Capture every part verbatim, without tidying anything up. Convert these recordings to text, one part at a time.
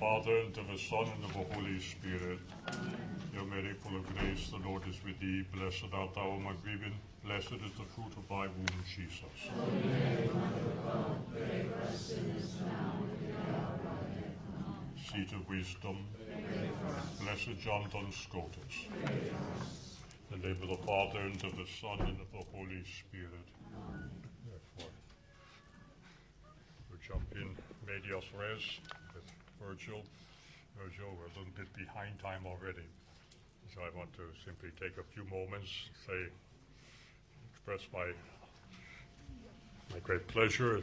Father, and of His Son, and of the Holy Spirit. Hail Mary, full of grace, the Lord is with thee. Blessed art thou among women, blessed is the fruit of thy womb, Jesus. Holy Mary, Mother of God, pray for us sinners now and at the hour of our death. Amen. Seat of Wisdom. Pray for us. Blessed John Duns Scotus. Pray for us. In the name of the Father, and of the Son, and of the Holy Spirit. Amen. Therefore, we jump in medias res with Virgil. Virgil, we're a little bit behind time already. So I want to simply take a few moments, say, express my, my great pleasure at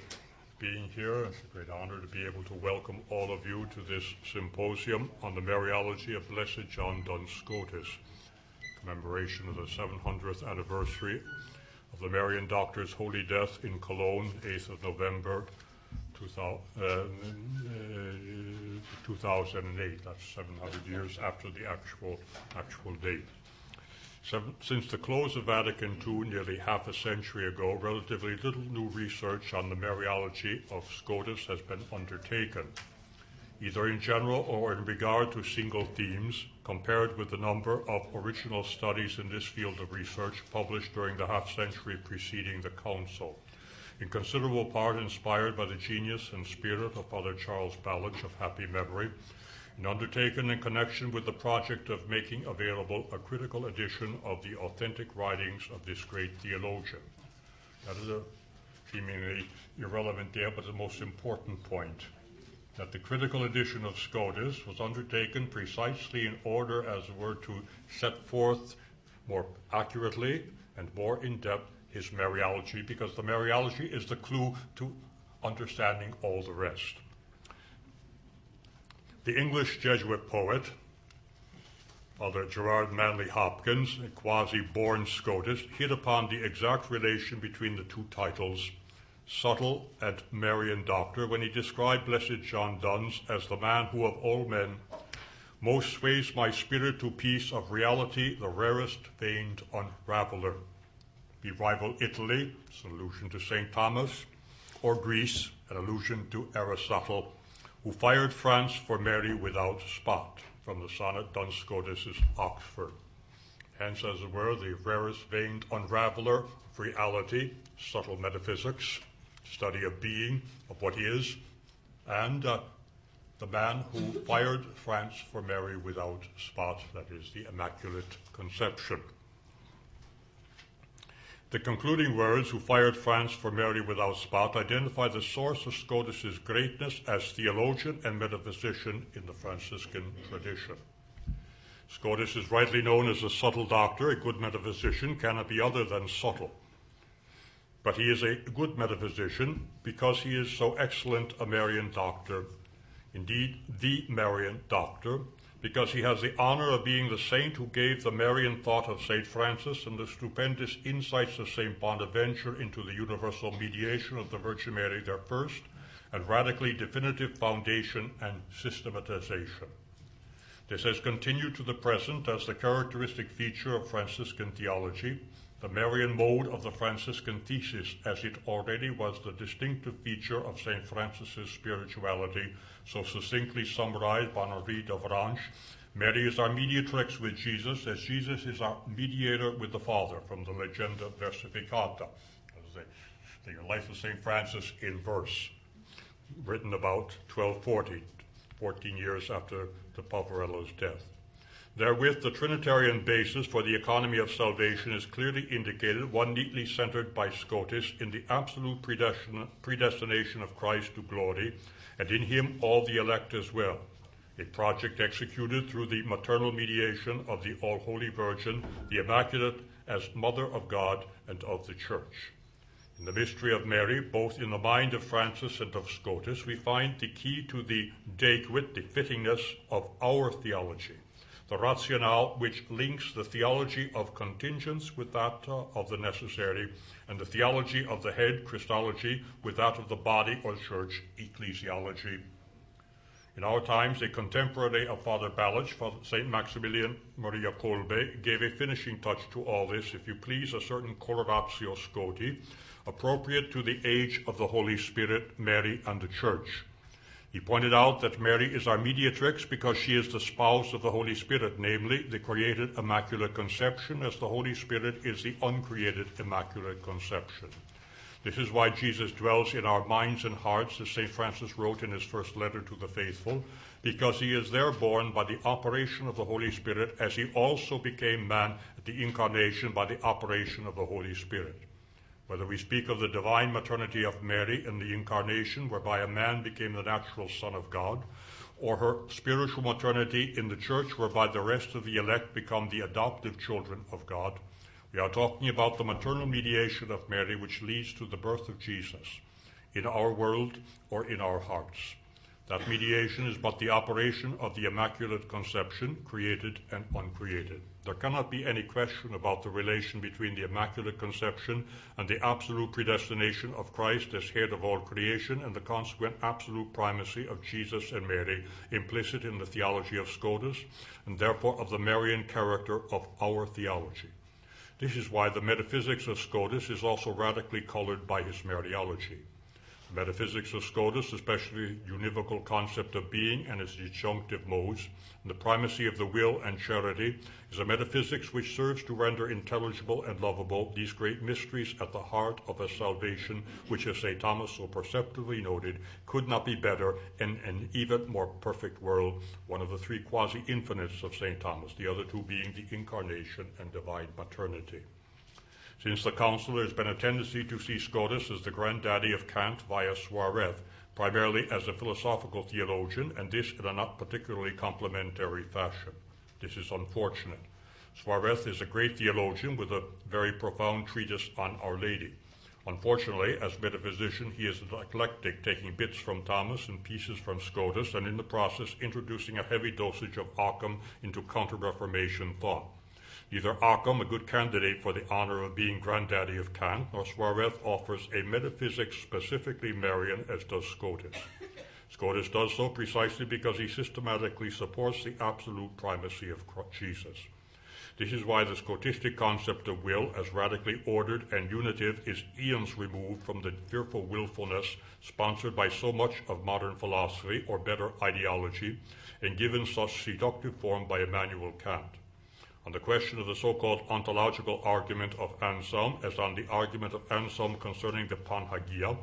being here. It's a great honor to be able to welcome all of you to this symposium on the Mariology of Blessed John Duns Scotus, commemoration of the seven hundredth anniversary of the Marian Doctor's holy death in Cologne, eighth of November, two thousand eight. That's seven hundred years after the actual actual date. Seven, since the close of Vatican Two nearly half a century ago, relatively little new research on the Mariology of Scotus has been undertaken, either in general or in regard to single themes, compared with the number of original studies in this field of research published during the half century preceding the Council, in considerable part inspired by the genius and spirit of Father Charles Balić of happy memory, and undertaken in connection with the project of making available a critical edition of the authentic writings of this great theologian. That is a seemingly irrelevant there, but the most important point, that the critical edition of Scotus was undertaken precisely in order, as it were, to set forth more accurately and more in depth his Mariology, because the Mariology is the clue to understanding all the rest. The English Jesuit poet, Father Gerard Manley Hopkins, a quasi-born Scotus, hit upon the exact relation between the two titles, Subtle and Marian Doctor, when he described Blessed John Duns as the man who of all men most sways my spirit to peace of reality, the rarest veined unraveller. Be rival Italy, it's an allusion to Saint Thomas, or Greece, an allusion to Aristotle, who fired France for Mary without spot, from the sonnet Duns Scotus's Oxford. Hence, as it were, the rarest veined unraveller of reality, subtle metaphysics, study of being, of what is, and uh, the man who fired France for Mary without spot, that is, the Immaculate Conception. The concluding words, who fired France for Mary without spot, identify the source of Scotus's greatness as theologian and metaphysician in the Franciscan tradition. Scotus is rightly known as a subtle doctor. A good metaphysician cannot be other than subtle. But he is a good metaphysician because he is so excellent a Marian doctor, indeed the Marian doctor, because he has the honor of being the saint who gave the Marian thought of Saint Francis and the stupendous insights of Saint Bonaventure into the universal mediation of the Virgin Mary, their first and radically definitive foundation and systematization. This has continued to the present as the characteristic feature of Franciscan theology, the Marian mode of the Franciscan thesis, as it already was the distinctive feature of Saint Francis's spirituality, so succinctly summarized by Henri de Vranche. Mary is our mediatrix with Jesus, as Jesus is our mediator with the Father, from the Legenda Versificata, the life of Saint Francis in verse, written about twelve forty, fourteen years after the Poverello's death. Therewith, the Trinitarian basis for the economy of salvation is clearly indicated, one neatly centered by Scotus in the absolute predestination of Christ to glory, and in him all the elect as well, a project executed through the maternal mediation of the All-Holy Virgin, the Immaculate, as Mother of God and of the Church. In the mystery of Mary, both in the mind of Francis and of Scotus, we find the key to the dequit, the fittingness of our theology, the rationale which links the theology of contingents with that uh, of the necessary, and the theology of the head, Christology, with that of the body or church, ecclesiology. In our times, a contemporary of Father Balić, Saint Maximilian Maria Kolbe, gave a finishing touch to all this, if you please, a certain coloratio Scoti, appropriate to the age of the Holy Spirit, Mary, and the Church. He pointed out that Mary is our mediatrix because she is the spouse of the Holy Spirit, namely the created Immaculate Conception, as the Holy Spirit is the uncreated Immaculate Conception. This is why Jesus dwells in our minds and hearts, as Saint Francis wrote in his first letter to the faithful, because he is there born by the operation of the Holy Spirit, as he also became man at the Incarnation by the operation of the Holy Spirit. Whether we speak of the divine maternity of Mary in the Incarnation, whereby a man became the natural Son of God, or her spiritual maternity in the Church, whereby the rest of the elect become the adoptive children of God, we are talking about the maternal mediation of Mary, which leads to the birth of Jesus in our world or in our hearts. That mediation is but the operation of the Immaculate Conception, created and uncreated. There cannot be any question about the relation between the Immaculate Conception and the absolute predestination of Christ as head of all creation, and the consequent absolute primacy of Jesus and Mary, implicit in the theology of Scotus, and therefore of the Marian character of our theology. This is why the metaphysics of Scotus is also radically colored by his Mariology. Metaphysics of Scotus, especially the univocal concept of being and its disjunctive modes, and the primacy of the will and charity, is a metaphysics which serves to render intelligible and lovable these great mysteries at the heart of a salvation which, as Saint Thomas so perceptively noted, could not be better in an even more perfect world, one of the three quasi-infinites of Saint Thomas, the other two being the Incarnation and divine maternity. Since the Council, there has been a tendency to see Scotus as the granddaddy of Kant via Suarez, primarily as a philosophical theologian, and this in a not particularly complimentary fashion. This is unfortunate. Suarez is a great theologian with a very profound treatise on Our Lady. Unfortunately, as metaphysician, he is eclectic, taking bits from Thomas and pieces from Scotus, and in the process introducing a heavy dosage of Ockham into Counter-Reformation thought. Neither Ockham, a good candidate for the honor of being granddaddy of Kant, nor Suarez offers a metaphysics specifically Marian, as does Scotus. Scotus does so precisely because he systematically supports the absolute primacy of Jesus. This is why the Scotistic concept of will, as radically ordered and unitive, is eons removed from the fearful willfulness sponsored by so much of modern philosophy, or better, ideology, and given such seductive form by Immanuel Kant. On the question of the so-called ontological argument of Anselm, as on the argument of Anselm concerning the Panhagia,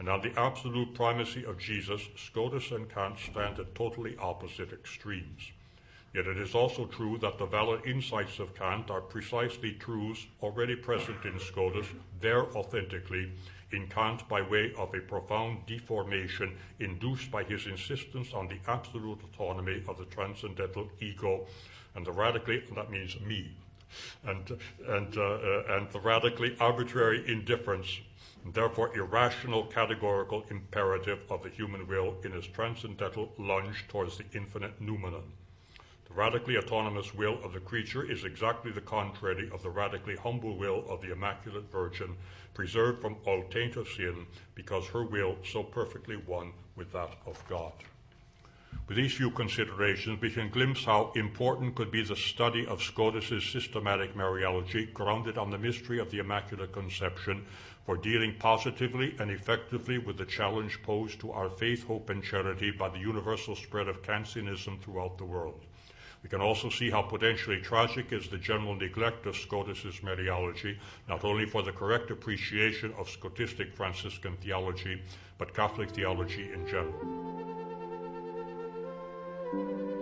and on the absolute primacy of Jesus, Scotus and Kant stand at totally opposite extremes. Yet it is also true that the valid insights of Kant are precisely truths already present in Scotus, there authentically, in Kant by way of a profound deformation induced by his insistence on the absolute autonomy of the transcendental ego, and the radically, that means me, and, and, uh, uh, and the radically arbitrary indifference, and therefore irrational categorical imperative of the human will in its transcendental lunge towards the infinite noumenon. The radically autonomous will of the creature is exactly the contrary of the radically humble will of the Immaculate Virgin, preserved from all taint of sin, because her will so perfectly one with that of God. With these few considerations, we can glimpse how important could be the study of Scotus's systematic Mariology, grounded on the mystery of the Immaculate Conception, for dealing positively and effectively with the challenge posed to our faith, hope, and charity by the universal spread of Kantianism throughout the world. We can also see how potentially tragic is the general neglect of Scotus's Mariology, not only for the correct appreciation of Scotistic Franciscan theology, but Catholic theology in general. Thank you.